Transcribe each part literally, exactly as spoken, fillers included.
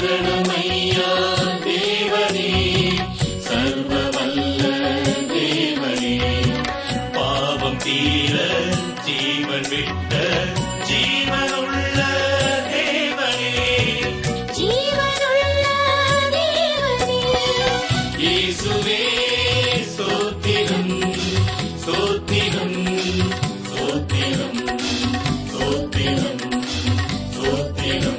சரணமையா தேவனே, சர்வவல்ல தேவனே, பாவம் தீர ஜீவன் விட்ட ஜீவனுள்ள தேவனே, ஜீவனுள்ள தேவனே, இயேசுவே ஸ்தோத்திரம் ஸ்தோத்திரம் ஸ்தோத்திரம் ஸ்தோத்திரம் ஸ்தோத்திரம்.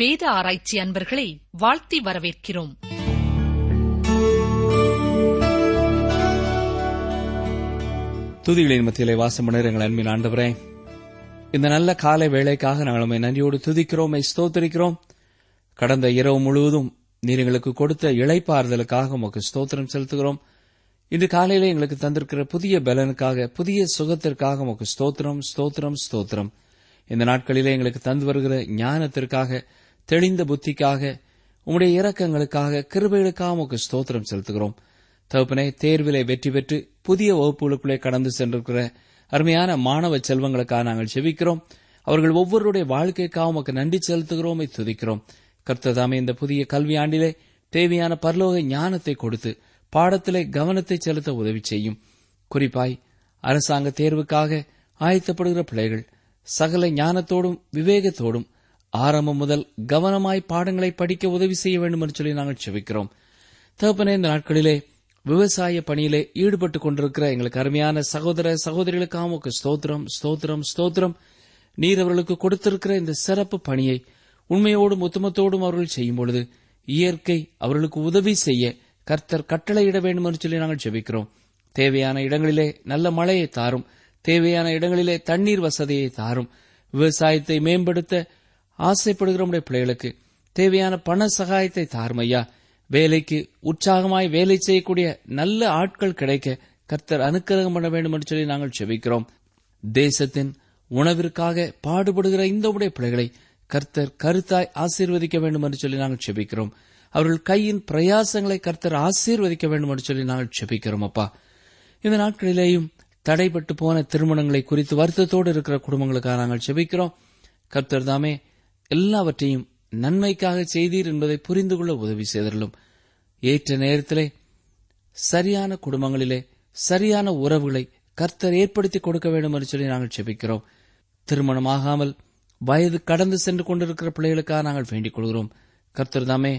வேத ஆராய்ச்சி அன்பர்களை வாழ்த்தி வரவேற்கிறோம். துதிகளின் மத்தியிலே வாசம் பண்ண எங்கள் அன்பின் ஆண்டவரே, இந்த நல்ல காலை வேளைக்காக நாங்கள் உம்மை நன்றியோடு துதிக்கிறோம், ஸ்தோத்திரிக்கிறோம். கடந்த இரவு முழுவதும் நீர் எங்களுக்கு கொடுத்த இளைப்பாறுதலுக்காக உமக்கு ஸ்தோத்திரம் செலுத்துகிறோம். இன்று காலையிலே எங்களுக்கு தந்திருக்கிற புதிய பலனுக்காக, புதிய சுகத்திற்காக உமக்கு ஸ்தோத்திரம் ஸ்தோத்திரம் ஸ்தோத்திரம். இந்த நாட்களிலே எங்களுக்கு தந்து வருகிற ஞானத்திற்காக, தெளிந்த புத்திக்காக, உம்முடைய இரக்கங்களுக்காக, கிருபைகளுக்காக உமக்கு ஸ்தோத்திரம் செலுத்துகிறோம் தகப்பனே. தேர்விலே வெற்றி பெற்று புதிய வகுப்புகளுக்குள்ளே கடந்து சென்றிருக்கிற அருமையான மாணவ செல்வங்களுக்காக நாங்கள் ஜெபிக்கிறோம். அவர்கள் ஒவ்வொருடைய வாழ்க்கைக்காக உமக்கு நன்றி செலுத்துகிறோம், துதிக்கிறோம். கர்த்ததாமே, இந்த புதிய கல்வியாண்டிலே தேவையான பரலோக ஞானத்தை கொடுத்து பாடத்திலே கவனத்தை செலுத்த உதவி செய்யும். குறிப்பாய் அரசாங்க தேர்வுக்காக ஆயத்தப்படுகிற பிள்ளைகள் சகல ஞானத்தோடும் விவேகத்தோடும் ஆரம்பம் முதல் கவனமாய் பாடங்களை படிக்க உதவி செய்ய வேண்டும் என்று சொல்லி நாங்கள் செபிக்கிறோம் தகப்பனே. இந்த நாட்களிலே விவசாய பணியிலே ஈடுபட்டுக் கொண்டிருக்கிற எங்களுக்கு அருமையான சகோதர சகோதரிகளுக்காக உமக்கு ஸ்தோத்திரம் ஸ்தோத்திரம் ஸ்தோத்திரம். நீர் அவர்களுக்கு கொடுத்திருக்கிற இந்த சிறப்பு பணியை உண்மையோடும் உத்தமத்தோடும் அவர்கள் செய்யும் பொழுது இயற்கை அவர்களுக்கு உதவி செய்ய கர்த்தர் கட்டளையிட வேண்டும் என்று சொல்லி நாங்கள் செபிக்கிறோம். தேவையான இடங்களிலே நல்ல மழையை தாரும், தேவையான இடங்களிலே தண்ணீர் வசதியை தாரும். விவசாயத்தை மேம்படுத்த ஆசைப்படுகிற நம்முடைய பிள்ளைகளுக்கு தேவையான பண சகாயத்தை தாரும் ஐயா. வேலைக்கு உற்சாகமாய் வேலை செய்யக்கூடிய நல்ல ஆட்கள் கிடைக்க கர்த்தர் அனுக்கிரகம் பண்ண வேண்டும் என்று சொல்லி நாங்கள் செபிக்கிறோம். தேசத்தின் உணவிற்காக பாடுபடுகிற இந்த உடைய பிள்ளைகளை கர்த்தர் கருத்தாய் ஆசீர்வதிக்க வேண்டும் என்று சொல்லி நாங்கள் செபிக்கிறோம். அவர்கள் கையின் பிரயாசங்களை கர்த்தர் ஆசீர்வதிக்க வேண்டும் என்று சொல்லி நாங்கள் செபிக்கிறோம் அப்பா. இந்த நாட்களிலேயும் தடைபட்டு போன திருமணங்களை குறித்து வருத்தத்தோடு இருக்கிற குடும்பங்களுக்காக நாங்கள் செபிக்கிறோம். கர்த்தர் தாமே எல்லாவற்றையும் நன்மைக்காக செய்தீர் என்பதை புரிந்து கொள்ள உதவி செய்தரலும். ஏற்ற நேரத்திலே சரியான குடும்பங்களிலே சரியான உறவுகளை கர்த்தர் ஏற்படுத்தி கொடுக்க வேண்டும் என்று சொல்லி நாங்கள் செபிக்கிறோம். திருமணமாகாமல் வயது கடந்து சென்று கொண்டிருக்கிற பிள்ளைகளுக்காக நாங்கள் வேண்டிக் கொள்கிறோம். கர்த்தர் தாமே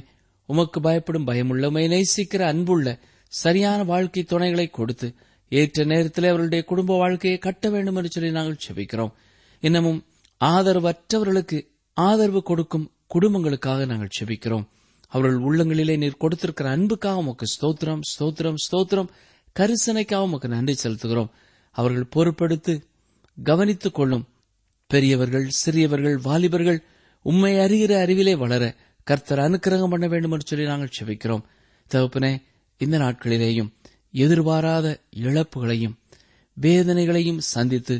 உமக்கு பயப்படும் பயமுள்ளமை நேசிக்கிற அன்புள்ள சரியான வாழ்க்கை துணைகளை கொடுத்து ஏற்ற நேரத்தில் அவர்களுடைய குடும்ப வாழ்க்கையை கட்ட வேண்டும் என்று சொல்லி நாங்கள் செபிக்கிறோம். இன்னமும் ஆதரவற்றவர்களுக்கு ஆதரவு கொடுக்கும் குடும்பங்களுக்காக நாங்கள் செபிக்கிறோம். அவர்கள் உள்ளங்களிலே நீர் கொடுத்திருக்கிற அன்புக்காக உமக்கு ஸ்தோத்திரம் ஸ்தோத்திரம் ஸ்தோத்திரம். கரிசனைக்காக உமக்கு நன்றி செலுத்துகிறோம். அவர்கள் பொறுப்படுத்து கவனித்துக் கொள்ளும் பெரியவர்கள், சிறியவர்கள், வாலிபர்கள் உம்மை அறிகிற அறிவிலே வளர கர்த்தர் அனுக்கிரகம் பண்ண வேண்டும் என்று சொல்லி நாங்கள் செபிக்கிறோம் தகப்பனே. இந்த நாட்களிலேயும் எதிர்பாராத இழப்புகளையும் வேதனைகளையும் சந்தித்து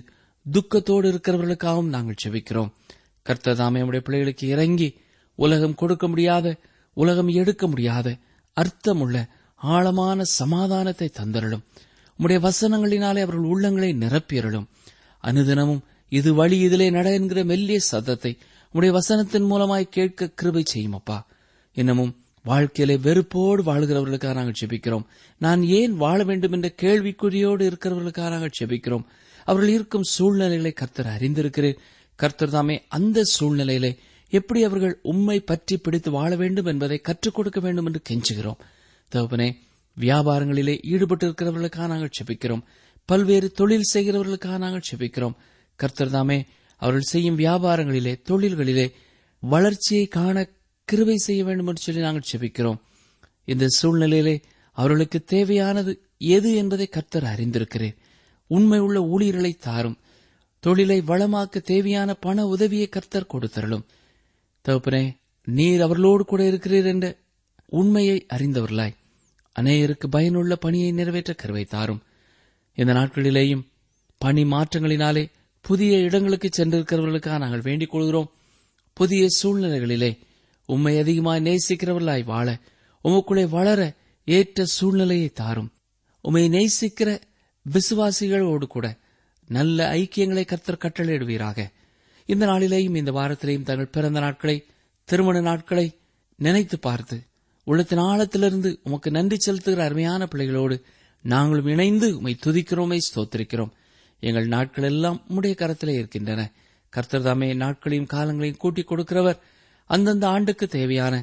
துக்கத்தோடு இருக்கிறவர்களுக்காகவும் நாங்கள் செபிக்கிறோம். கர்த்ததாமே நம்முடைய பிள்ளைகளுக்கு இறங்கி உலகம் கொடுக்க முடியாத, உலகம் எடுக்க முடியாத அர்த்தமுள்ள ஆழமான சமாதானத்தை தந்தரலும். உம்முடைய வசனங்களினாலே அவர்கள் உள்ளங்களை நிரப்பியறலும். அனுதினமும் இது வழி இதிலே நட என்கிற மெல்லிய சத்தத்தை உம்முடைய வசனத்தின் மூலமாய் கேட்க கிருபை செய்யும் அப்பா. இன்னமும் வாழ்க்கையிலே வெறுப்போடு வாழ்கிறவர்களுக்காக நாங்கள் செபிக்கிறோம். நான் ஏன் வாழ வேண்டும் என்ற கேள்விக்குறியோடு இருக்கிறவர்களுக்காக நாங்கள் செபிக்கிறோம். அவர்கள் இருக்கும் சூழ்நிலைகளை கர்த்தர் அறிந்திருக்கிறேன். கர்த்தர் தாமே அந்த சூழ்நிலையிலே எப்படி அவர்கள் உம்மை பற்றி பிடித்து வாழ வேண்டும் என்பதை கற்றுக் கொடுக்க வேண்டும் என்று கெஞ்சுகிறோம் தகப்பனே. வியாபாரங்களிலே ஈடுபட்டு இருக்கிறவர்களுக்காக நாங்கள் செபிக்கிறோம். பல்வேறு தொழில் செய்கிறவர்களுக்காக நாங்கள் செபிக்கிறோம். கர்த்தர் தாமே அவர்கள் செய்யும் வியாபாரங்களிலே தொழில்களிலே வளர்ச்சியை காண கிருபை செய்ய வேண்டும் என்று சொல்லி நாங்கள் செபிக்கிறோம். இந்த சூழ்நிலையிலே அவர்களுக்கு தேவையானது எது என்பதை கர்த்தர் அறிந்திருக்கிறேன். உண்மை உள்ள ஊழியர்களை தாரும். தொழிலை வளமாக்க தேவையான பண உதவியை கர்த்தர் கொடுத்தரலும் தகப்பனே. நீர் அவர்களோடு கூட இருக்கிறீர் என்ற உண்மையை அறிந்தவர்களாய் அநேகருக்கு பயனுள்ள பணியை நிறைவேற்ற கருவை தாரும். இந்த நாட்களிலேயும் பணி மாற்றங்களினாலே புதிய இடங்களுக்கு சென்றிருக்கிறவர்களுக்காக நாங்கள் வேண்டிக் கொள்கிறோம். புதிய சூழ்நிலைகளிலே உம்மை அதிகமாய் நேசிக்கிறவர்களாய் வாழ, உமக்குள்ளே வளர ஏற்ற சூழ்நிலையை தாரும். உம்மை நேசிக்கிற விசுவாசிகளோடு கூட நல்ல ஐக்கியங்களை கர்த்தர் கட்டளையிடுவீராக. இந்த நாளிலேயும் இந்த வாரத்திலேயும் தங்கள் பிறந்த நாட்களை, திருமண நாட்களை நினைத்து பார்த்து உள்ளத்தின் ஆழத்திலிருந்து உமக்கு நன்றி செலுத்துகிற அருமையான பிள்ளைகளோடு நாங்களும் இணைந்து உம்மை துதிக்கிறோமே, ஸ்தோத்திரிக்கிறோம். எங்கள் நாட்கள் எல்லாம் உம்முடைய கரத்திலே இருக்கின்றன. கர்த்தர் தாமே நாட்களையும் காலங்களையும் கூட்டிக் கொடுக்கிறவர். அந்தந்த ஆண்டுக்கு தேவையான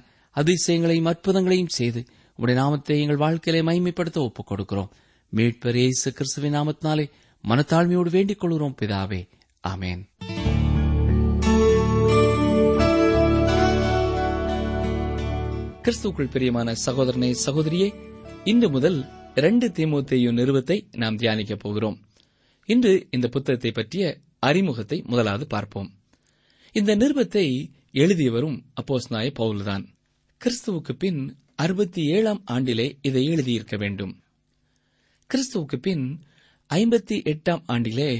அதிசயங்களையும் அற்புதங்களையும் செய்து உம்முடைய நாமத்தை எங்கள் வாழ்க்கையிலே மகிமைப்படுத்த ஒப்புக் கொடுக்கிறோம். மீட்பர் இயேசு கிறிஸ்துவின் நாமத்தினாலே மனத்தாழ்மையோடு வேண்டிக் கொள்கிறோம் பிதாவே, ஆமேன். கிறிஸ்துக்குள் பிரியமான சகோதரனே, சகோதரியே, இன்று முதல் இரண்டு தீமோத்தேயு நிருபத்தை நாம் தியானிக்கப் போகிறோம். இன்று இந்த புத்தகத்தை பற்றிய அறிமுகத்தை முதலாவது பார்ப்போம். இந்த நிருபத்தை எழுதியவரும் அப்போஸ்தலனாகிய பவுல்தான். கிறிஸ்துவுக்கு பின் அறுபத்தி ஏழாம் ஆண்டிலே இதை எழுதியிருக்க வேண்டும். கிறிஸ்துவுக்கு பின் ஐம்பத்தி எட்டாம் ஆண்டிலே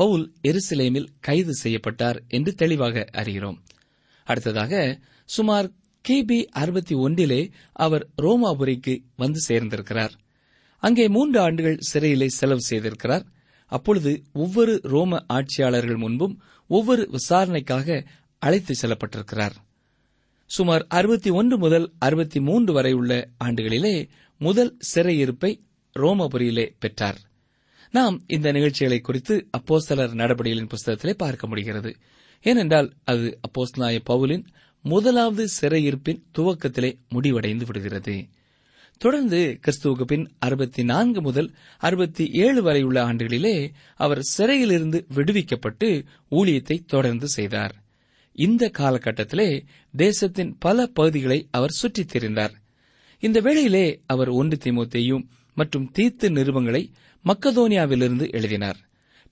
பவுல் எருசலேமில் கைது செய்யப்பட்டார் என்று தெளிவாக அறிகிறோம். அடுத்ததாக சுமார் கிபி அறுபத்தி ஒன்றிலே அவர் ரோமாபுரிக்கு வந்து சேர்ந்திருக்கிறார். அங்கே மூன்று ஆண்டுகள் சிறையிலே செலவு செய்திருக்கிறார். அப்பொழுது ஒவ்வொரு ரோம ஆட்சியாளர்கள் முன்பும் ஒவ்வொரு விசாரணைக்காக அழைத்து செல்லப்பட்டிருக்கிறார். சுமார் அறுபத்தி ஒன்று முதல் அறுபத்தி மூன்று வரை உள்ள ஆண்டுகளிலே முதல் சிறையிருப்பை ரோமாபுரியிலே பெற்றார். நாம் இந்த நிகழ்ச்சிகளை குறித்து அப்போஸ்தலர் நடபடிகளின் புத்தகத்திலே பார்க்க முடிகிறது. ஏனென்றால் அது அப்போஸ்தலனாகிய பவுலின் முதலாவது சிறையிருப்பின் துவக்கத்திலே முடிவடைந்து விடுகிறது. தொடர்ந்து கிறிஸ்துவுக்கு பின் அறுபத்தி நான்கு முதல் அறுபத்தி ஏழு வரை உள்ள ஆண்டுகளிலே அவர் சிறையிலிருந்து விடுவிக்கப்பட்டு ஊழியத்தை தொடர்ந்து செய்தார். இந்த காலகட்டத்திலே தேசத்தின் பல பகுதிகளை அவர் சுற்றித் திரிந்தார். இந்த வேளையிலே அவர் ஒன்று தீமோத்தேயு மற்றும் தீத்து நிருபங்களை மக்கதோனியாவிலிருந்து எழுதினார்.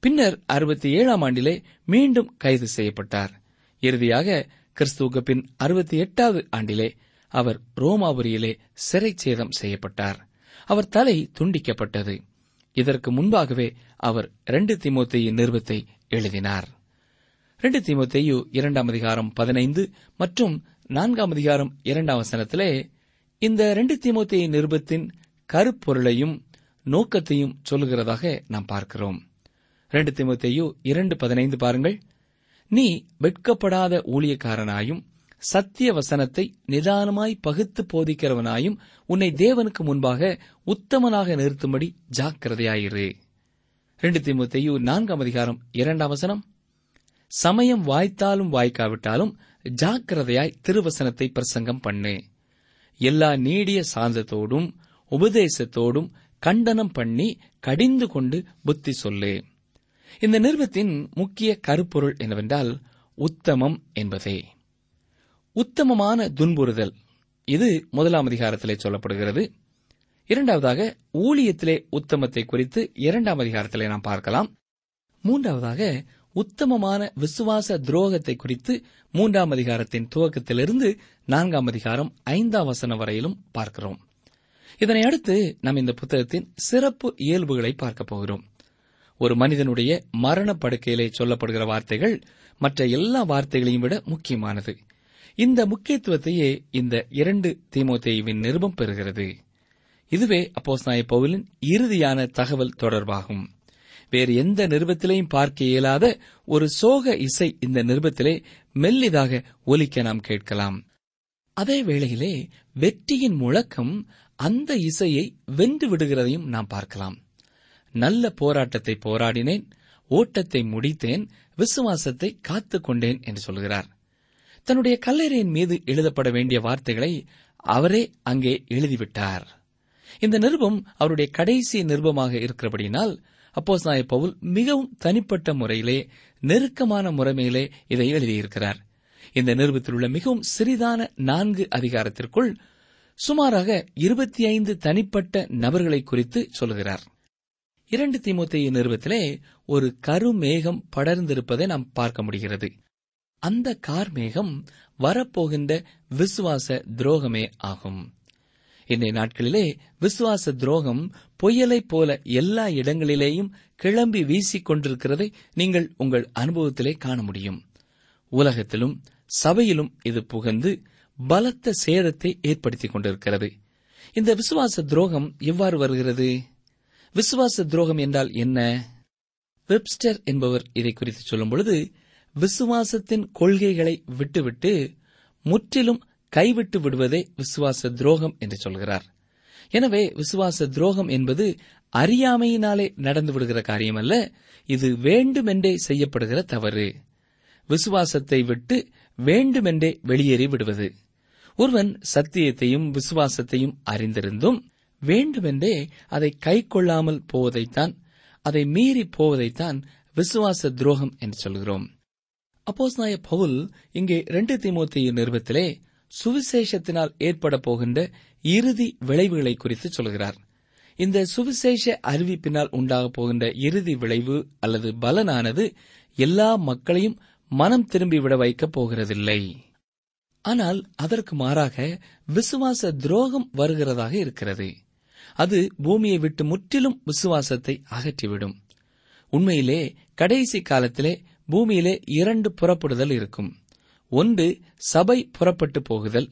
பின்னர் அறுபத்தி ஏழாம் ஆண்டிலே மீண்டும் கைது செய்யப்பட்டார். இறுதியாக கிறிஸ்துவுக்கு பின் அறுபத்தி எட்டாவது ஆண்டிலே அவர் ரோமாபுரியிலே சிறைச்சேதம் செய்யப்பட்டார். அவர் தலை துண்டிக்கப்பட்டது. இதற்கு முன்பாகவே அவர் இரண்டு தீமோத்தேயு நிருபத்தை எழுதினார். இரண்டு தீமோத்தேயு இரண்டாம் அதிகாரம் பதினைந்து மற்றும் நான்காம் அதிகாரம் இரண்டாம் வசனத்திலே இந்த இரண்டு தீமோத்தேயு நிருபத்தின் கருப்பொருளையும் நோக்கத்தையும் சொல்லுகிறதாக நாம் பார்க்கிறோம். இரண்டு தீமோத்தேயு இரண்டு பதினைந்து பாருங்கள். நீ வெட்கப்படாத ஊழியக்காரனாயும் சத்திய வசனத்தை நிதானமாய் பகுத்து போதிக்கிறவனாயும் உன்னை தேவனுக்கு முன்பாக உத்தமனாக நிறுத்தும்படி ஜாக்கிரதையாயிரு. இரண்டு தீமோத்தேயு நான்காம் அதிகாரம் இரண்டாம் வசனம். சமயம் வாய்த்தாலும் வாய்க்காவிட்டாலும் ஜாக்கிரதையாய் திருவசனத்தை பிரசங்கம் பண்ணு. எல்லா நீடிய சாந்தத்தோடும் உபதேசத்தோடும் கண்டனம் பண்ணி கடிந்து கொண்டு புத்தி சொல்லு. இந்த நிருபத்தின் முக்கிய கருப்பொருள் என்னவென்றால் உத்தமம் என்பதே. உத்தமமான துன்புறுதல், இது முதலாம் அதிகாரத்திலே சொல்லப்படுகிறது. இரண்டாவதாக ஊழியத்திலே உத்தமத்தை குறித்து இரண்டாம் அதிகாரத்திலே நாம் பார்க்கலாம். மூன்றாவதாக உத்தமமான விசுவாச துரோகத்தை குறித்து மூன்றாம் அதிகாரத்தின் துவக்கத்திலிருந்து நான்காம் அதிகாரம் ஐந்தாம் வசனம் வரையிலும் பார்க்கிறோம். இதனை அடுத்து நாம் இந்த புத்தகத்தின் சிறப்பு இயல்புகளை பார்க்கப் போகிறோம். ஒரு மனிதனுடைய மரணப்படுக்கையிலே சொல்லப்படுகிற வார்த்தைகள் மற்ற எல்லா வார்த்தைகளையும் விட முக்கியமானது. இந்த முக்கியத்துவத்தையே இந்த இரண்டு தீமோத்தேயுவின் நிருபம் பெறுகிறது. இதுவே அப்போஸ்தலனாகிய பவுலின் இறுதியான தகவல் தொடர்பாகும். வேறு எந்த நிருபத்திலேயும் பார்க்க இயலாத ஒரு சோக இசை இந்த நிருபத்திலே மெல்லிதாக ஒலிக்க நாம் கேட்கலாம். அதே வேளையிலே வெற்றியின் முழக்கம் அந்த இசையை வென்று விடுகிறதையும் நாம் பார்க்கலாம். நல்ல போராட்டத்தை போராடினேன், ஓட்டத்தை முடித்தேன், விசுவாசத்தை காத்துக் கொண்டேன் என்று சொல்கிறார். தன்னுடைய கல்லறையின் மீது எழுதப்பட வேண்டிய வார்த்தைகளை அவரே அங்கே எழுதிவிட்டார். இந்த நிருபம் அவருடைய கடைசி நிருபமாக இருக்கிறபடியினால் அப்போஸ்தலனாகிய பவுல் மிகவும் தனிப்பட்ட முறையிலே, நெருக்கமான முறைமையிலே இதை எழுதியிருக்கிறார். இந்த நிருபத்தில் உள்ள மிகவும் சிறிதான நான்கு அதிகாரத்திற்குள் சுமாராக இருபத்தி ஐந்து தனிப்பட்ட நபர்களை குறித்து சொல்கிறார். இரண்டு தீமோத்தேயு நிருபத்திலே ஒரு கருமேகம் படர்ந்திருப்பதை நாம் பார்க்க முடிகிறது. அந்த கார்மேகம் வரப்போகின்ற விசுவாச துரோகமே ஆகும். இன்றைய நாட்களிலே விசுவாச துரோகம் புயலைப் போல எல்லா இடங்களிலேயும் கிளம்பி வீசிக் கொண்டிருக்கிறதை நீங்கள் உங்கள் அனுபவத்திலே காண முடியும். உலகத்திலும் சபையிலும் இது புகந்து பலத்த சேதத்தை ஏற்படுத்திக் கொண்டிருக்கிறது. இந்த விசுவாச துரோகம் எவ்வாறு வருகிறது? விசுவாச துரோகம் என்றால் என்ன? வெப்ஸ்டர் என்பவர் இதை குறித்து சொல்லும்பொழுது விசுவாசத்தின் கொள்கைகளை விட்டுவிட்டு முற்றிலும் கைவிட்டு விடுவதே விசுவாச துரோகம் என்று சொல்கிறார். எனவே விசுவாச துரோகம் என்பது அறியாமையினாலே நடந்துவிடுகிற காரியமல்ல, இது வேண்டுமென்றே செய்யப்படுகிற தவறு. விசுவாசத்தை விட்டு வேண்டுமென்றே வெளியேறி விடுவது. ஒருவன் சத்தியத்தையும் விசுவாசத்தையும் அறிந்திருந்தும் வேண்டுமென்றே அதை கை கொள்ளாமல் போவதைத்தான், அதை மீறி போவதைத்தான் விசுவாச துரோகம் என்று சொல்கிறோம். அப்போஸ்தலனாகிய பவுல் இங்கே இரண்டு தீமோத்தேயு நிருபத்திலே சுவிசேஷத்தினால் ஏற்பட போகின்ற இறுதி விளைவுகளை குறித்து சொல்கிறார். இந்த சுவிசேஷ அறிவிப்பினால் உண்டாக போகின்ற இறுதி விளைவு அல்லது பலனானது எல்லா மக்களையும் மனம் திரும்பிவிட வைக்கப் போகிறதில்லை. ஆனால் அதற்கு மாறாக விசுவாச துரோகம் வருகிறதாக இருக்கிறது. அது பூமியை விட்டு முற்றிலும் விசுவாசத்தை அகற்றிவிடும். உண்மையிலே கடைசி காலத்திலே பூமியிலே இரண்டு புறப்படுதல் இருக்கும். ஒன்று சபை புறப்பட்டு போகுதல்,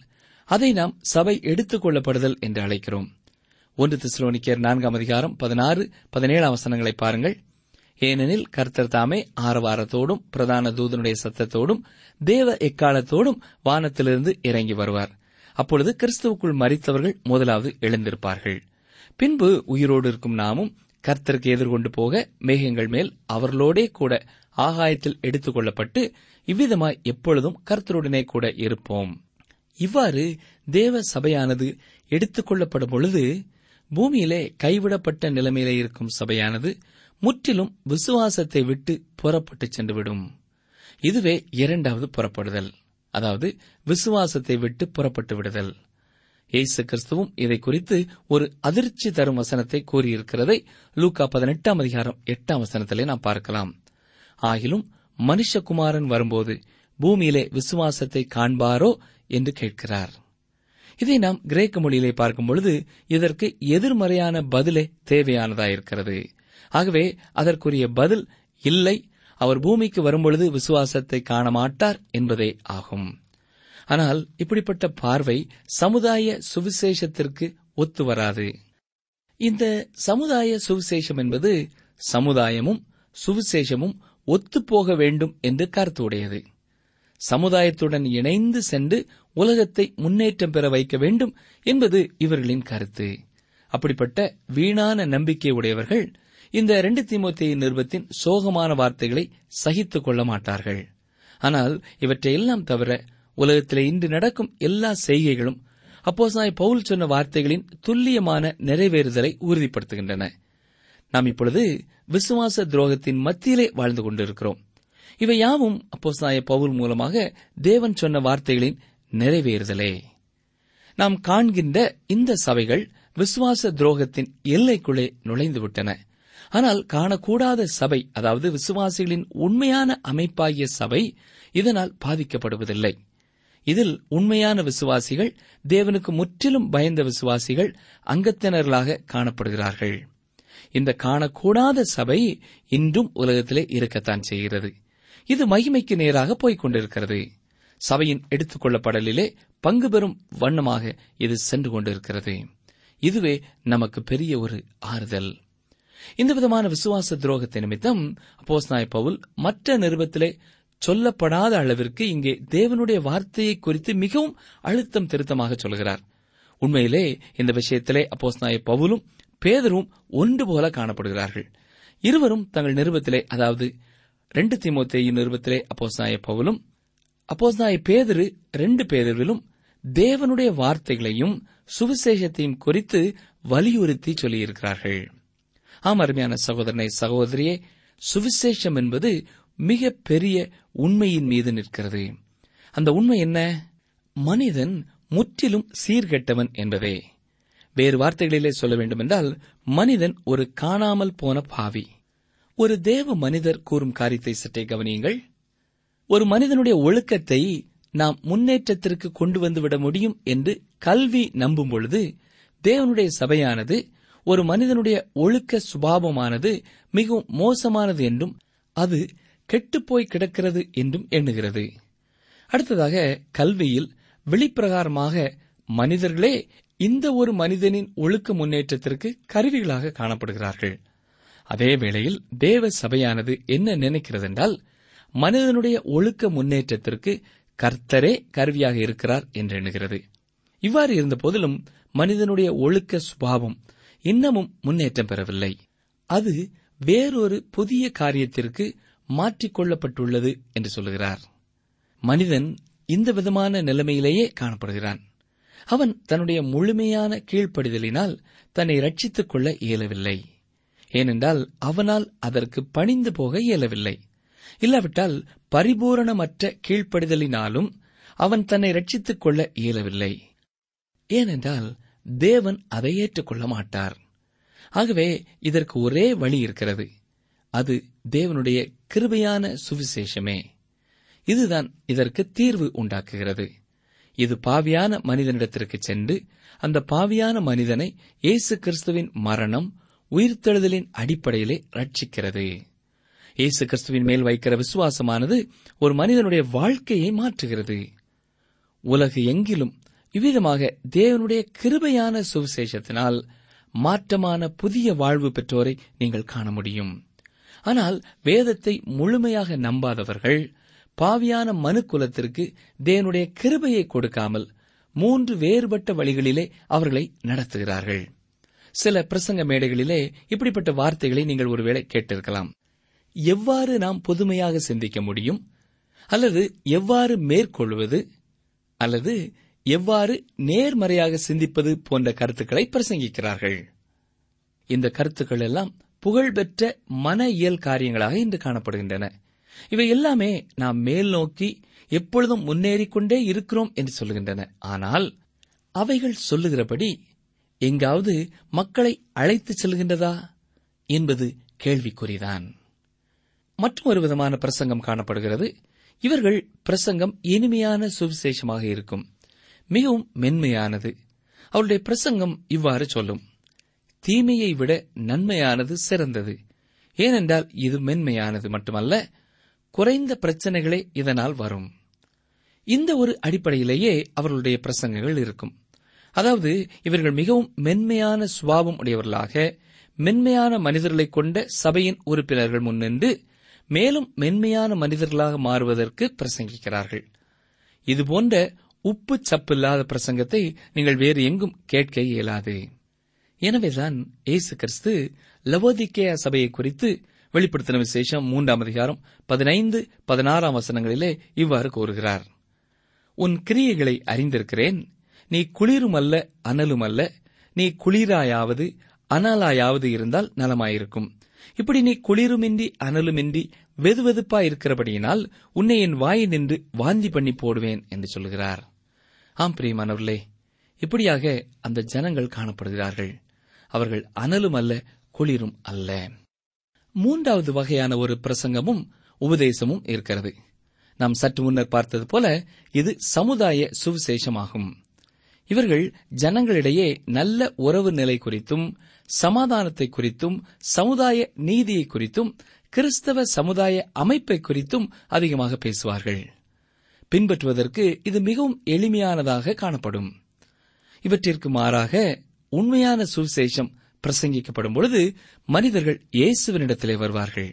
அதை நாம் சபை எடுத்துக் கொள்ளப்படுதல் என்று அழைக்கிறோம். ஒன்று தெசலோனிக்கேயர் நான்காம் அதிகாரம் பதினாறு பதினேழாம் வசனங்களை பாருங்கள். ஏனெனில் கர்த்தர் தாமே ஆரவாரத்தோடும் பிரதான தூதனுடைய சத்தத்தோடும் தேவ எக்காலத்தோடும் வானத்திலிருந்து இறங்கி வருவார். அப்பொழுது கிறிஸ்துவுக்குள் மரித்தவர்கள் முதலாவது எழுந்திருப்பார்கள். பின்பு உயிரோடு இருக்கும் நாமும் கர்த்தருக்கு எதிர்கொண்டு போக மேகங்கள் மேல் அவர்களோடே கூட ஆகாயத்தில் எடுத்துக் கொள்ளப்பட்டு இவ்விதமாய் எப்பொழுதும் கர்த்தருடனே கூட இருப்போம். இவ்வாறு தேவ சபையானது எடுத்துக் கொள்ளப்படும் பொழுது பூமியிலே கைவிடப்பட்ட நிலைமையிலே இருக்கும் சபையானது முற்றிலும் விசுவாசத்தை விட்டு புறப்பட்டு சென்றுவிடும். இதுவே இரண்டாவது புறப்படுதல், அதாவது விசுவாசத்தை விட்டு புறப்பட்டு விடுதல். இயேசு கிறிஸ்துவும் இதை குறித்து ஒரு அதிர்ச்சி தரும் வசனத்தை கூறியிருக்கிறதை லூக்கா பதினெட்டாம் அதிகாரம் எட்டாம் வசனத்திலே நாம் பார்க்கலாம். ஆகிலும் மனுஷகுமாரன் வரும்போது பூமியிலே விசுவாசத்தை காண்பாரோ என்று கேட்கிறார். இதை நாம் கிரேக்க மொழியிலே பார்க்கும்பொழுது இதற்கு எதிர்மறையான பதிலே தேவையானதாயிருக்கிறது. ஆகவே அதற்குரிய பதில் இல்லை, அவர் பூமிக்கு வரும்பொழுது விசுவாசத்தை காணமாட்டார் என்பதே ஆகும். ஆனால் இப்படிப்பட்ட பார்வை சமுதாய சுவிசேஷத்திற்கு ஒத்துவராது. இந்த சமுதாய சுவிசேஷம் என்பது சமுதாயமும் சுவிசேஷமும் ஒத்துப்போக வேண்டும் என்று கருத்துடையது. சமுதாயத்துடன் இணைந்து சென்று உலகத்தை முன்னேற்றம் பெற வைக்க வேண்டும் என்பது இவர்களின் கருத்து. அப்படிப்பட்ட வீணான நம்பிக்கை உடையவர்கள் இந்த இரண்டு தீமோத்தேயு நிருபத்தின் சோகமான வார்த்தைகளை சகித்துக் கொள்ள மாட்டார்கள். ஆனால் இவற்றையெல்லாம் தவிர உலகத்திலே இன்று நடக்கும் எல்லா செய்கைகளும் அப்போஸ்தலனாய் பவுல் சொன்ன வார்த்தைகளின் துல்லியமான நிறைவேறுதலை உறுதிப்படுத்துகின்றன. நாம் இப்பொழுது விசுவாச துரோகத்தின் மத்தியிலே வாழ்ந்து கொண்டிருக்கிறோம். இவை யாவும் அப்போஸ்தலனாகிய பவுல் மூலமாக தேவன் சொன்ன வார்த்தைகளின் நிறைவேறுதலே. நாம் காண்கின்ற இந்த சபைகள் விசுவாச துரோகத்தின் எல்லைக்குள்ளே நுழைந்துவிட்டன. ஆனால் காணக்கூடாத சபை, அதாவது விசுவாசிகளின் உண்மையான அமைப்பாகிய சபை, இதனால் பாதிக்கப்படுவதில்லை. இதில் உண்மையான விசுவாசிகள், தேவனுக்கு முற்றிலும் பயந்த விசுவாசிகள் அங்கத்தினர்களாக காணப்படுகிறார்கள். இந்த காணக்கூடாத சபை இன்றும் உலகத்திலே இருக்கத்தான் செய்கிறது. இது மகிமைக்கு நேராக போய்க் கொண்டிருக்கிறது. சபையின் எடுத்துக் கொள்ளப்படலிலே பங்கு பெறும் வண்ணமாக இது சென்று கொண்டிருக்கிறது. இதுவே நமக்கு பெரிய ஒரு ஆறுதல். இந்த விதமான விசுவாச துரோகத்தை நிமித்தம் அப்போஸ்தலனாகிய பவுல் மற்ற நிருபத்திலே சொல்லப்படாத அளவிற்கு இங்கே தேவனுடைய வார்த்தையை குறித்து மிகவும் அழுத்தம் திருத்தமாக சொல்கிறார். உண்மையிலே இந்த விஷயத்திலே அப்போஸ்தலனாகிய பவுலும் பேதரும் ஒன்று போல காணப்படுகிறார்கள். இருவரும் தங்கள் நிருபத்திலே, அதாவது இரண்டு தீமோத்தேயு நிருபத்திலே அப்போஸ்தலனாகிய பவுலும் அப்போஸ்தலனாகிய பேதுரு இரண்டு பேதுருவிலும் தேவனுடைய வார்த்தைகளையும் சுவிசேஷத்தையும் குறித்து வலியுறுத்தி சொல்லியிருக்கிறார்கள். ஆம் அருமையான சகோதரனை சகோதரியே, சுவிசேஷம் என்பது மிக பெரிய உண்மையின் மீது நிற்கிறது. அந்த உண்மை என்ன? மனிதன் முற்றிலும் சீர்கெட்டவன் என்பதே. வேறு வார்த்தைகளிலே சொல்ல வேண்டுமென்றால் மனிதன் ஒரு காணாமல் போன பாவி. ஒரு தேவ மனிதர் கூறும் காரியத்தை சற்றே கவனியுங்கள். ஒரு மனிதனுடைய ஒழுக்கத்தை நாம் முன்னேற்றத்திற்கு கொண்டு வந்துவிட முடியும் என்று கல்வி நம்பும் பொழுது தேவனுடைய சபையானது ஒரு மனிதனுடைய ஒழுக்க சுபாவமானது மிகவும் மோசமானது என்றும் அது கெட்டுப்போய் கிடக்கிறது என்றும் எண்ணுகிறது. அடுத்ததாக கல்வியில் வெளிப்பிரகாரமாக மனிதர்களே இந்த ஒரு மனிதனின் ஒழுக்க முன்னேற்றத்திற்கு கருவிகளாக காணப்படுகிறார்கள். அதே வேளையில் தேவ சபையானது என்ன நினைக்கிறது என்றால் மனிதனுடைய ஒழுக்க முன்னேற்றத்திற்கு கர்த்தரே கருவியாக இருக்கிறார் என்று எண்ணுகிறது. இவ்வாறு இருந்த போதிலும் மனிதனுடைய ஒழுக்க சுபாவம் இன்னமும் முன்னேற்றம் பெறவில்லை. அது வேறொரு புதிய காரியத்திற்கு மாற்றிக்கொள்ளப்பட்டுள்ளது என்று சொல்கிறார். மனிதன் இந்த விதமான நிலைமையிலேயே காணப்படுகிறான். அவன் தன்னுடைய முழுமையான கீழ்ப்படிதலினால் தன்னை ரட்சித்துக் கொள்ள இயலவில்லை. ஏனென்றால் அவனால் அதற்கு பணிந்து போக இயலவில்லை. இல்லாவிட்டால் பரிபூரணமற்ற கீழ்ப்படிதலினாலும் அவன் தன்னை ரட்சித்துக் கொள்ள இயலவில்லை. ஏனென்றால் தேவன் அதை ஏற்றுக்கொள்ள மாட்டார். ஆகவே இதற்கு ஒரே வழி இருக்கிறது. அது தேவனுடைய கிருபையான சுவிசேஷமே. இதுதான் இதற்கு தீர்வு உண்டாக்குகிறது. இது பாவியான மனிதனிடத்திற்கு சென்று அந்த பாவியான மனிதனை இயேசு கிறிஸ்துவின் மரணம் உயிர்த்தெழுதலின் அடிப்படையிலே ரட்சிக்கிறது. இயேசு கிறிஸ்துவின் மேல் வைக்கிற விசுவாசமானது ஒரு மனிதனுடைய வாழ்க்கையை மாற்றுகிறது. உலகு எங்கிலும் இவ்விதமாக தேவனுடைய கிருபையான சுவிசேஷத்தினால் மாற்றமான புதிய வாழ்வு பெற்றோரை நீங்கள் காண முடியும். ஆனால் வேதத்தை முழுமையாக நம்பாதவர்கள் பாவியான மனு குலத்திற்கு தேவனுடைய கிருபையை கொடுக்காமல் மூன்று வேறுபட்ட வழிகளிலே அவர்களை நடத்துகிறார்கள். சில பிரசங்க மேடைகளிலே இப்படிப்பட்ட வார்த்தைகளை நீங்கள் ஒருவேளை கேட்டிருக்கலாம். எவ்வாறு நாம் புதுமையாக சிந்திக்க முடியும், அல்லது எவ்வாறு மேற்கொள்வது, அல்லது எவ்வாறு நேர்மறையாக சிந்திப்பது போன்ற கருத்துக்களை பிரசங்கிக்கிறார்கள். இந்த கருத்துக்கள் எல்லாம் புகழ்பெற்ற மன இயல் காரியங்களாக இன்று காணப்படுகின்றன. இவை எல்லாமே நாம் மேல் நோக்கி எப்பொழுதும் முன்னேறிக்கொண்டே இருக்கிறோம் என்று சொல்லுகின்றன. ஆனால் அவைகள் சொல்லுகிறபடி எங்காவது மக்களை அழைத்துச் செல்கின்றதா என்பது கேள்விக்குறிதான். மற்றும் ஒரு விதமான பிரசங்கம் காணப்படுகிறது. இவர்கள் பிரசங்கம் இனிமையான சுவிசேஷமாக இருக்கும், மிகவும் மென்மையானது. அவருடைய பிரசங்கம் இவ்வாறு சொல்லும்: தீமையை விட நன்மையானது சிறந்தது, ஏனென்றால் இது மென்மையானது மட்டுமல்ல, குறைந்த பிரச்சனைகளே இதனால் வரும். இந்த ஒரு அடிப்படையிலேயே அவர்களுடைய பிரசங்கங்கள் இருக்கும். அதாவது இவர்கள் மிகவும் மென்மையான சுபாவம் உடையவர்களாக மென்மையான மனிதர்களை கொண்ட சபையின் உறுப்பினர்கள் முன்னின்று மேலும் மென்மையான மனிதர்களாக மாறுவதற்கு பிரசங்கிக்கிறார்கள். இதுபோன்ற உப்பு சப்பில்லாத பிரசங்கத்தை நீங்கள் வேறு எங்கும் கேட்க இயலாது. எனவேதான் இயேசு கிறிஸ்து லவோதிக்கேயா சபையை குறித்து வெளிப்படுத்தின விசேஷம் மூன்றாம் அதிகாரம் பதினைந்து பதினாறாம் வசனங்களிலே இவ்வாறு கூறுகிறார்: உன் கிரியைகளை அறிந்திருக்கிறேன், நீ குளிருமல்ல அனலுமல்ல, நீ குளிராயாவது அனலாயாவது இருந்தால் நலமாயிருக்கும். இப்படி நீ குளிருமின்றி அனலுமின்றி வெதுவெதுப்பாயிருக்கிறபடியினால் உன்னை என் வாயை நின்று வாந்தி பண்ணி போடுவேன் என்று சொல்கிறார். ஆம் பிரியமானவர்களே, இப்படியாக அந்த ஜனங்கள் காணப்படுகிறார்கள். அவர்கள் அனலும் அல்ல, குளிரும் அல்ல. மூன்றாவது வகையான ஒரு பிரசங்கமும் உபதேசமும் இருக்கிறது. நாம் சற்று முன்னர் பார்த்தது போல இது சமுதாய சுவிசேஷமாகும். இவர்கள் ஜனங்களிடையே நல்ல உறவு நிலை குறித்தும் சமாதானத்தை குறித்தும் சமுதாய நீதியை குறித்தும் கிறிஸ்தவ சமுதாய அமைப்பை குறித்தும் அதிகமாக பேசுவார்கள். பின்பற்றுவதற்கு இது மிகவும் எளிமையானதாக காணப்படும். இவற்றிற்கு மாறாக உண்மையான சுவிசேஷம் பிரசங்கிக்கப்படும் பொழுது மனிதர்கள் இயேசுவினிடத்திலே வருவார்கள்.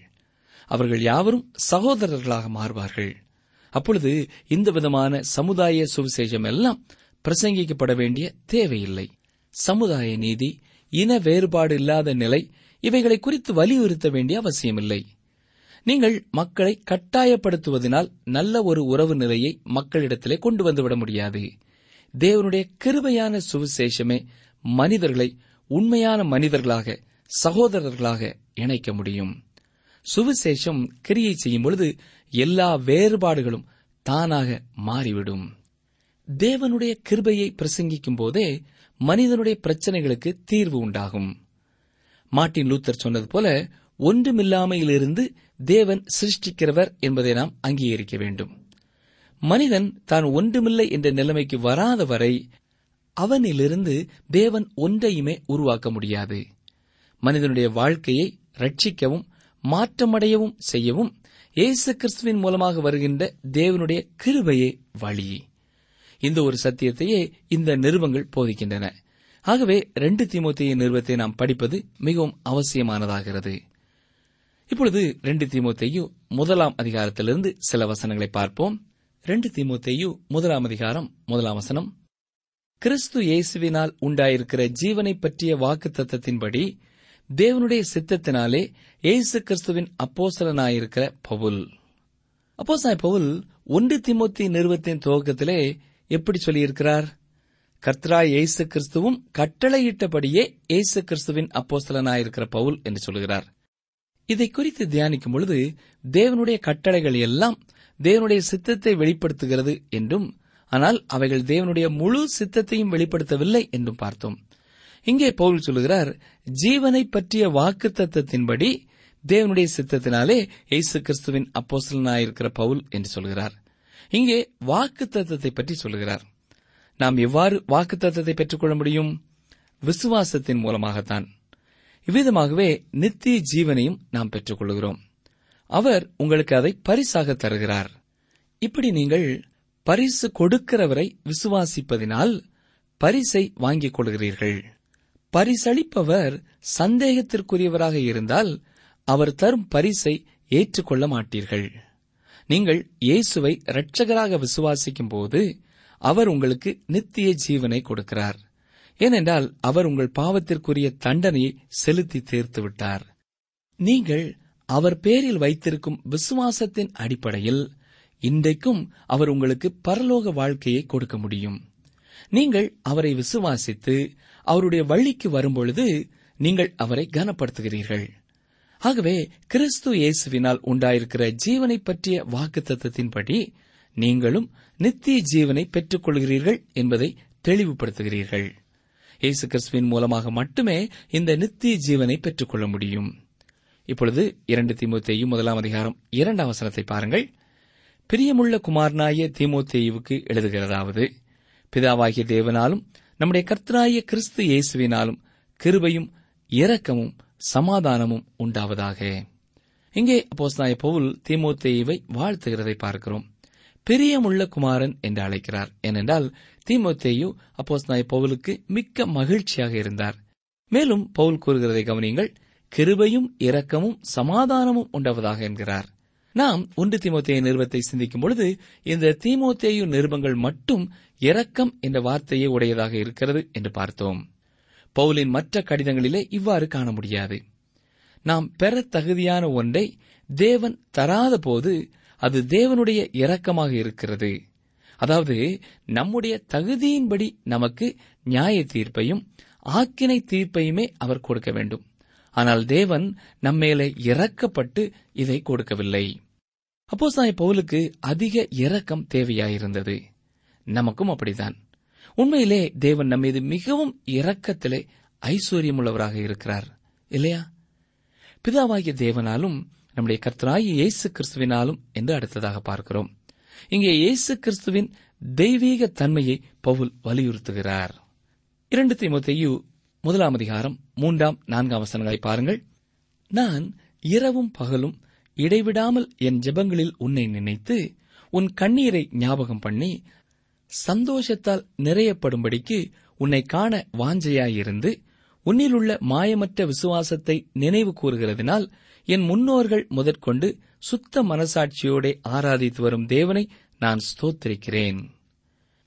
அவர்கள் யாவரும் சகோதரர்களாக மாறுவார்கள். அப்பொழுது இந்த விதமான சமுதாய சுவிசேஷம் எல்லாம் பிரசங்கிக்கப்பட வேண்டிய தேவையில்லை. சமுதாய நீதி, இன வேறுபாடு இல்லாத நிலை இவைகளை குறித்து வலியுறுத்த வேண்டிய அவசியமில்லை. நீங்கள் மக்களை கட்டாயப்படுத்துவதனால் நல்ல ஒரு உறவு நிலையை மக்களிடத்திலே கொண்டு வந்துவிட முடியாது. தேவனுடைய கிருபையான சுவிசேஷமே மனிதர்களை உண்மையான மனிதர்களாக சகோதரர்களாக இணைக்க முடியும். சுவிசேஷம் கிரியை செய்யும் பொழுது எல்லா வேறுபாடுகளும் தானாக மாறிவிடும். தேவனுடைய கிருபையை பிரசங்கிக்கும் போதே மனிதனுடைய பிரச்சனைகளுக்கு தீர்வு உண்டாகும். மார்ட்டின் லூத்தர் சொன்னது போல, ஒன்றுமில்லாமையிலிருந்து தேவன் சிருஷ்டிக்கிறவர் என்பதை நாம் அங்கீகரிக்க வேண்டும். மனிதன் தான் ஒன்றுமில்லை என்ற நிலைமைக்கு வராத வரை அவனிலிருந்து தேவன் ஒன்றையுமே உருவாக்க முடியாது. மனிதனுடைய வாழ்க்கையை ரட்சிக்கவும் மாற்றமடையவும் செய்யவும் இயேசு கிறிஸ்துவின் மூலமாக வருகின்ற தேவனுடைய கிருபையே வழி. இந்த ஒரு சத்தியத்தையே இந்த நிருபங்கள் போதிக்கின்றன. ஆகவே இரண்டு தீமோத்தேயு நிருபத்தை நாம் படிப்பது மிகவும் அவசியமானதாகிறது. இப்பொழுது இரண்டு தீமோத்தேயு முதலாம் அதிகாரத்திலிருந்து சில வசனங்களை பார்ப்போம். இரண்டு தீமோத்தேயு முதலாம் அதிகாரம் முதலாம் வசனம். கிறிஸ்து இயேசுவினால் உண்டாயிருக்கிற ஜீவனை பற்றிய வாக்குத்தத்தத்தின்படி தேவனுடைய சித்தத்தினாலே இயேசு கிறிஸ்துவின் அப்போஸ்தலனாயிருக்கிற பவுல். அப்போஸ்தலன் பவுல் ஒன்று தீமோத்தேயு நிருபத்தின் துவக்கத்திலே எப்படி சொல்லியிருக்கிறார்? கர்த்தராய் இயேசு கிறிஸ்துவும் கட்டளையிட்டபடியே இயேசு கிறிஸ்துவின் அப்போஸ்தலனாயிருக்கிற பவுல் என்று சொல்கிறார். இதை குறித்து தியானிக்கும் பொழுது தேவனுடைய கட்டளைகள் எல்லாம் தேவனுடைய சித்தத்தை வெளிப்படுத்துகிறது என்றும், ஆனால் அவைகள் தேவனுடைய முழு சித்தத்தையும் வெளிப்படுத்தவில்லை என்றும் பார்த்தோம். இங்கே பவுல் சொல்கிறார், ஜீவனை பற்றிய வாக்குத்தத்தத்தின்படி தேவனுடைய சித்தத்தினாலே இயேசு கிறிஸ்துவின் அப்போஸ்தலனாயிருக்கிற பவுல் என்று சொல்கிறார். இங்கே வாக்குத்தத்தத்தை பற்றி சொல்கிறார். நாம் எவ்வாறு வாக்குத்தத்தத்தை பெற்றுக்கொள்ள முடியும்? விசுவாசத்தின் மூலமாகத்தான். இவ்விதமாகவே நித்திய ஜீவனையும் நாம் பெற்றுக்கொள்கிறோம். அவர் உங்களுக்கு அதை பரிசாக தருகிறார். இப்படி நீங்கள் பரிசு கொடுக்கிறவரை விசுவாசிப்பதினால் பரிசை வாங்கிக் கொள்கிறீர்கள். பரிசளிப்பவர் சந்தேகத்திற்குரியவராக இருந்தால் அவர் தரும் பரிசை ஏற்றுக்கொள்ள மாட்டீர்கள். நீங்கள் இயேசுவை இரட்சகராக விசுவாசிக்கும் போது அவர் உங்களுக்கு நித்திய ஜீவனை கொடுக்கிறார். ஏனென்றால் அவர் உங்கள் பாவத்திற்குரிய தண்டனையை செலுத்தி தீர்த்துவிட்டார். நீங்கள் அவர் பேரில் வைத்திருக்கும் விசுவாசத்தின் அடிப்படையில் இன்றைக்கும் அவர் உங்களுக்கு பரலோக வாழ்க்கையை கொடுக்க முடியும். நீங்கள் அவரை விசுவாசித்து அவருடைய வழிக்கு வரும்பொழுது நீங்கள் அவரை கனப்படுத்துகிறீர்கள். ஆகவே கிறிஸ்து இயேசுவினால் உண்டாயிருக்கிற ஜீவனை பற்றிய வாக்குத்தத்தத்தின்படி நீங்களும் நித்திய ஜீவனை பெற்றுக்கொள்கிறீர்கள் என்பதை தெளிவுபடுத்துகிறீர்கள். இயேசு கிறிஸ்துவின் மூலமாக மட்டுமே இந்த நித்திய ஜீவனை பெற்றுக்கொள்ள முடியும். இப்பொழுது இரண்டு தீமோத்தேயு முதலாம் அதிகாரம் இரண்டாம் வசனத்தை பாருங்கள். பிரியமுள்ள குமாரனாகிய தீமோத்தேயுவுக்கு எழுதுகிறதாவது, பிதாவாகிய தேவனாலும் நம்முடைய கர்த்தராகிய கிறிஸ்து இயேசுவினாலும் கிருபையும் இரக்கமும் சமாதானமும் உண்டாவதாக. இங்கே அப்போஸ்தலனாகிய பவுல் தீமோத்தேயுவை வாழ்த்துகிறதை பார்க்கிறோம். பிரியமுள்ள குமாரன் என்று அழைக்கிறார். ஏனென்றால் தீமோத்தேயு அப்போஸ்தலனாகிய பவுலுக்கு மிக்க மகிழ்ச்சியாக இருந்தார். மேலும் பவுல் கூறுகிறதை கவனியுங்கள், கிருபையும் இரக்கமும் சமாதானமும் உண்டாவதாக என்கிறார். நாம் ஒன்று தீமோத்தேயு நிருபத்தை சிந்திக்கும் பொழுது இந்த தீமோத்தேயு நிருபங்கள் மட்டும் இரக்கம் என்ற வார்த்தையே உடையதாக இருக்கிறது என்று பார்த்தோம். பவுலின் மற்ற கடிதங்களிலே இவ்வாறு காண முடியாது. நாம் பெற தகுதியான ஒன்றை தேவன் தராத போது அது தேவனுடைய இரக்கமாக இருக்கிறது. அதாவது நம்முடைய தகுதியின்படி நமக்கு நியாய தீர்ப்பையும் ஆக்கினை தீர்ப்பையுமே அவர் கொடுக்க வேண்டும். ஆனால் தேவன் நம்மேலே இரக்கப்பட்டு இதை கொடுக்கவில்லை. அப்போஸ்தலன் பவுலுக்கு அதிக இரக்கம் தேவையாயிருந்தது. நமக்கும் அப்படித்தான். உண்மையிலே தேவன் நம்மீது மிகவும் இரக்கத்திலே ஐஸ்வர்யமுள்ளவராக இருக்கிறார், இல்லையா? பிதாவாகிய தேவனாலும் நம்முடைய கர்த்தராகிய இயேசு கிறிஸ்துவினாலும் என்று அடுத்ததாக பார்க்கிறோம். இங்கே இயேசு கிறிஸ்துவின் தெய்வீக தன்மையை பவுல் வலியுறுத்துகிறார். இரண்டு தீமோத்தேயு முதலாம் அதிகாரம் மூன்றாம் நான்காம் வசனங்களை பாருங்கள். நான் இரவும் பகலும் இடைவிடாமல் என் ஜெபங்களில் உன்னை நினைத்து உன் கண்ணீரை ஞாபகம் பண்ணி சந்தோஷத்தால் நிறையப்படும்படிக்கு உன்னை காண வாஞ்சையாயிருந்து உன்னிலுள்ள மாயமற்ற விசுவாசத்தை நினைவு கூறுகிறதினால் என் முன்னோர்கள் முதற்கொண்டு சுத்த மனசாட்சியோட ஆராதித்து வரும் தேவனை நான் ஸ்தோத்திரிக்கிறேன்.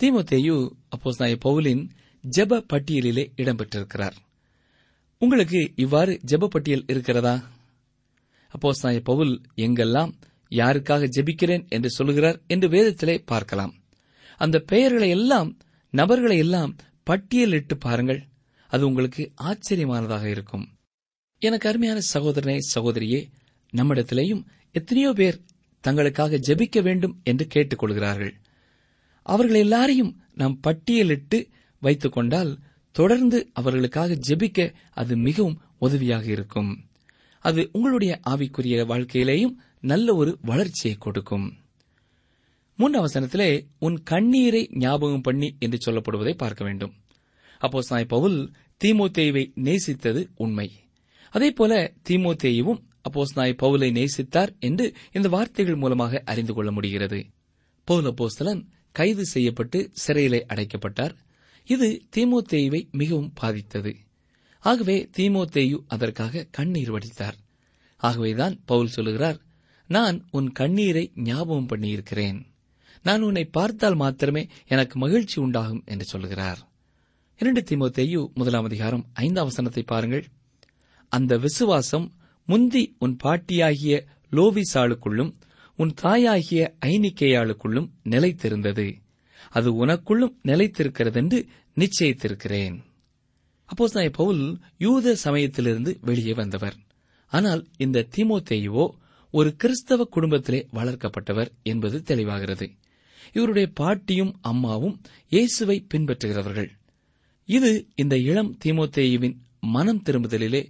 தீமோத்தேயு அப்போஸ்தலன் பவுலின் ஜெப பட்டியலிலே இடம்பெற்றிருக்கிறார். உங்களுக்கு இவ்வாறு ஜெப பட்டியல் இருக்கிறதா? அப்போஸ்தலன் பவுல் எங்கெல்லாம் யாருக்காக ஜெபிக்கிறேன் என்று சொல்கிறார் என்று வேதத்திலே பார்க்கலாம். அந்த பெயர்களை எல்லாம், நபர்களை எல்லாம் பட்டியலிட்டு பாருங்கள். அது உங்களுக்கு ஆச்சரியமானதாக இருக்கும். எனக்கு அருமையான சகோதரனே, சகோதரியே, நம்மிடத்திலேயும் எத்தனையோ பேர் தங்களுக்காக ஜெபிக்க வேண்டும் என்று கேட்டுக்கொள்கிறார்கள். அவர்கள் எல்லாரையும் நாம் பட்டியலிட்டு வைத்துக் கொண்டால் தொடர்ந்து அவர்களுக்காக ஜெபிக்க அது மிகவும் உதவியாக இருக்கும். அது உங்களுடைய ஆவிக்குரிய வாழ்க்கையிலேயும் நல்ல ஒரு வளர்ச்சியை கொடுக்கும். மூன்றாம் வசனத்திலே உன் கண்ணீரை ஞாபகம் பண்ணி என்று சொல்லப்படுவதை பார்க்க வேண்டும். அப்போஸ்தலன் பவுல் தீமோத்தேயுவை நேசித்தது உண்மை. அதேபோல தீமோத்தேயுவும் அப்போஸ்தலன் பவுலை நேசித்தார் என்று இந்த வார்த்தைகள் மூலமாக அறிந்து கொள்ள முடிகிறது. பவுல் அப்போஸ்தலன் கைது செய்யப்பட்டு சிறையிலே அடைக்கப்பட்டார். இது தீமோத்தேயுவை மிகவும் பாதித்தது. ஆகவே தீமோத்தேயு அதற்காக கண்ணீர் வடித்தார். ஆகவேதான் பவுல் சொல்கிறார், நான் உன் கண்ணீரை ஞாபகம் பண்ணியிருக்கிறேன், நான் உன்னை பார்த்தால் மாத்திரமே எனக்கு மகிழ்ச்சி உண்டாகும் என்று சொல்கிறார். இரண்டு தீமோத்தேயு முதலாம் அதிகாரம் ஐந்தாம் வசனத்தை பாருங்கள். அந்த விசுவாசம் முந்தி உன் பாட்டியாகிய லோவிசாளுக்குள்ளும் உன் தாயாகிய ஐனிக்கேயாளுக்குள்ளும் நிலைத்திருந்தது, அது உனக்குள்ளும் நிலைத்திருக்கிறதென்று நிச்சயித்திருக்கிறேன். அப்போஸ்தலன் பவுல் யூத சமயத்திலிருந்து வெளியே வந்தவர். ஆனால் இந்த தீமோத்தேயுவோ ஒரு கிறிஸ்தவ குடும்பத்திலே வளர்க்கப்பட்டவர் என்பது தெளிவாகிறது. இவருடைய பாட்டியும் அம்மாவும் இயேசுவை பின்பற்றுகிறவர்கள். இது இந்த இளம் தீமோத்தேயுவின் மனம் திரும்புதலிலே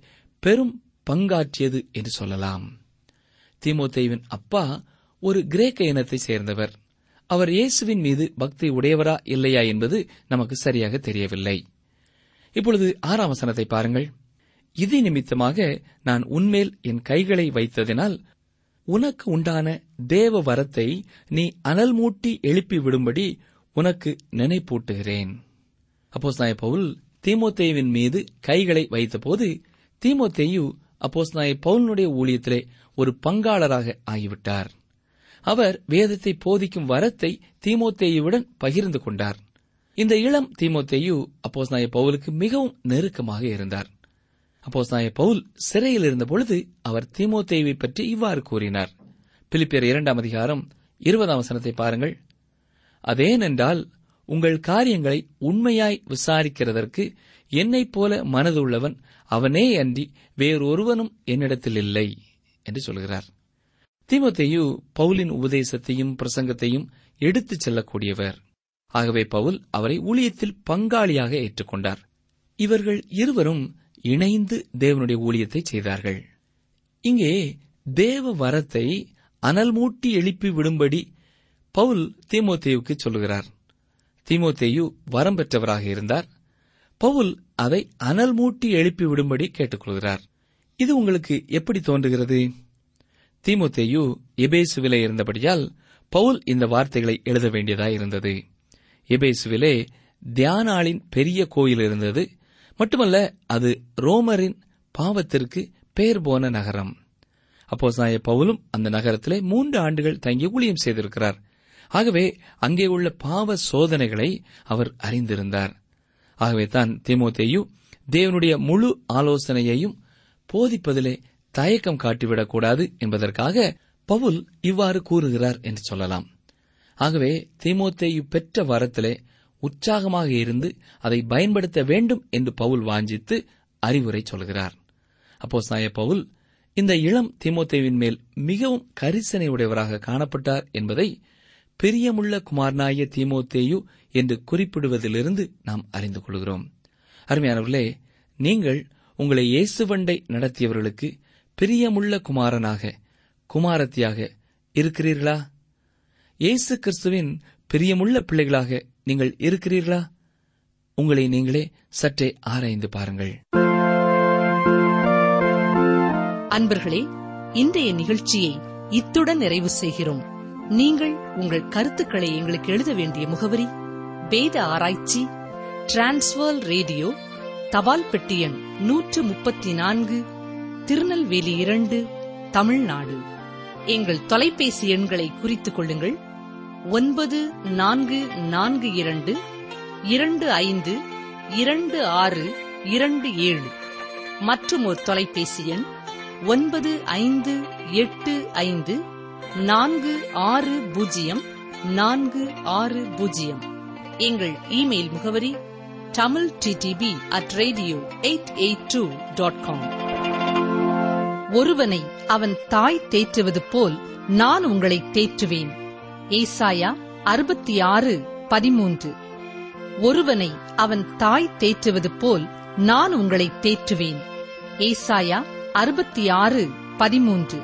பெரும் பங்காற்றியது என்று சொல்லலாம். தீமோத்தேயுவின் அப்பா ஒரு கிரேக்க இனத்தை சேர்ந்தவர். அவர் இயேசுவின் மீது பக்தி உடையவரா இல்லையா என்பது நமக்கு சரியாக தெரியவில்லை. இப்பொழுது ஆறாம் வசனத்தை பாருங்கள். இது நிமித்தமாக நான் உன்மேல் என் கைகளை வைத்ததினால் உனக்கு உண்டான தேவ வரத்தை நீ அனல் மூட்டி எழுப்பி விடும்படி உனக்கு நினைப்பூட்டுகிறேன். அப்போஸ்தலனாகிய பவுல் தீமோத்தேயுவின் மீது கைகளை வைத்தபோது தீமோத்தேயு அப்போஸ்தலனாகிய பவுலினுடைய ஊழியத்திலே ஒரு பங்காளராக ஆகிவிட்டார். அவர் வேதத்தை போதிக்கும் வரத்தை தீமோத்தேயுவுடன் பகிர்ந்து கொண்டார். இந்த இளம் தீமோத்தேயு அப்போஸ்தலனாகிய பவுலுக்கு மிகவும் நெருக்கமாக இருந்தார். அப்போஸ்தலனாகிய பவுல் சிறையில் இருந்தபொழுது அவர் தீமோத்தேயுவை பற்றி இவ்வாறு கூறினார். பிலிப்பியர் இரண்டாம் அதிகாரம் இருபதாம் வசனத்தை பாருங்கள். அதேனென்றால் உங்கள் காரியங்களை உண்மையாய் விசாரிக்கிறதற்கு என்னைப் போல மனதுள்ளவன் அவனே அன்றி வேறொருவனும் என்னிடத்தில் இல்லை என்று சொல்கிறார். தீமோத்தேயு பவுலின் உபதேசத்தையும் பிரசங்கத்தையும் எடுத்துச் செல்லக்கூடியவர். ஆகவே பவுல் அவரை ஊழியத்தில் பங்காளியாக ஏற்றுக்கொண்டார். இவர்கள் இருவரும் இணைந்து தேவனுடைய ஊழியத்தை செய்தார்கள். இங்கே தேவ வரத்தை அனல் மூட்டி எழுப்பி விடும்படி பவுல் தீமோத்தேயுக்கு சொல்கிறார். தீமோத்தேயு வரம் பெற்றவராக இருந்தார். பவுல் அதை அனல் மூட்டி எழுப்பி விடும்படி கேட்டுக்கொள்கிறார். இது உங்களுக்கு எப்படி தோன்றுகிறது? தீமோத்தேயு எபேசுவிலே இருந்தபடியால் பவுல் இந்த வார்த்தைகளை எழுத வேண்டியதாயிருந்தது. எபேசுவிலே தியானாளின் பெரிய கோயில் இருந்தது. மட்டுமல்ல, அது ரோமரின் பாவத்திற்கு பெயர் போன நகரம். அப்போஸ்தலனாகிய பவுலும் அந்த நகரத்திலே மூன்று ஆண்டுகள் தங்கி ஊழியம் செய்திருக்கிறார். ஆகவே அங்கே உள்ள பாவ சோதனைகளை அவர் அறிந்திருந்தார். ஆகவே தான் தீமோத்தேயு தேவனுடைய முழு ஆலோசனையையும் போதிப்பதிலே தயக்கம் காட்டிவிடக்கூடாது என்பதற்காக பவுல் இவ்வாறு கூறுகிறார் என்று சொல்லலாம். ஆகவே தீமோத்தேயு பெற்ற வரத்திலே உற்சாகமாக இருந்து அதை பயன்படுத்த வேண்டும் என்று பவுல் வாஞ்சித்து அறிவுரை சொல்கிறார். அப்போஸ்தலனாகிய பவுல் இந்த இளம் தீமோத்தேயுவின் மேல் மிகவும் கரிசனையுடையவராக காணப்பட்டார் என்பதை பிரியமுள்ள குமாரனாகிய தீமோத்தேயு என்று குறிப்பிடுவதிலிருந்து நாம் அறிந்து கொள்கிறோம். அருமையானவர்களே, நீங்கள் உங்களை இயேசுவண்டை நடத்தியவர்களுக்கு பிரியமுள்ள குமாரனாக குமாரத்தியாக இருக்கிறீர்களா? இயேசு கிறிஸ்துவின் பிரியமுள்ள பிள்ளைகளாக நீங்கள் இருக்கிறீர்களா? உங்களை நீங்களே சற்றே ஆராய்ந்து பாருங்கள். அன்பர்களே, இன்றைய நிகழ்ச்சியை இத்துடன் நிறைவு செய்கிறோம். நீங்கள் உங்கள் கருத்துக்களை எங்களுக்கு எழுத வேண்டிய முகவரி: வேத ஆராய்ச்சி, டிரான்ஸ்வர்ல் ரேடியோ, தபால் பெட்டி எண் நூற்று முப்பத்தி நான்கு, திருநெல்வேலி இரண்டு, தமிழ்நாடு. எங்கள் தொலைபேசி எண்களை குறித்துக் கொள்ளுங்கள்: ஒன்பது நான்கு நான்கு இரண்டு, இரண்டு ஐந்து இரண்டு ஆறு இரண்டு ஏழு. மற்றும் ஒரு தொலைபேசி எண் ஒன்பது ஐந்து எட்டு ஐந்து நான்கு ஆறு பூஜ்ஜியம் நான்கு ஆறு பூஜ்ஜியம். எங்கள் இமெயில் முகவரி தமிழ் டிடிபி அட் ரேடியோ எட்டு எட்டு இரண்டு டாட் காம். ஒருவனை அவன் தாய் தேற்றுவது போல் நான் உங்களை தேற்றுவேன். ஏசாயா அறுபத்தி ஆறு பதிமூன்று. ஒருவனை அவன் தாய் தேற்றுவது போல் நான் உங்களை தேற்றுவேன். ஏசாயா அறுபத்தி ஆறு பதிமூன்று.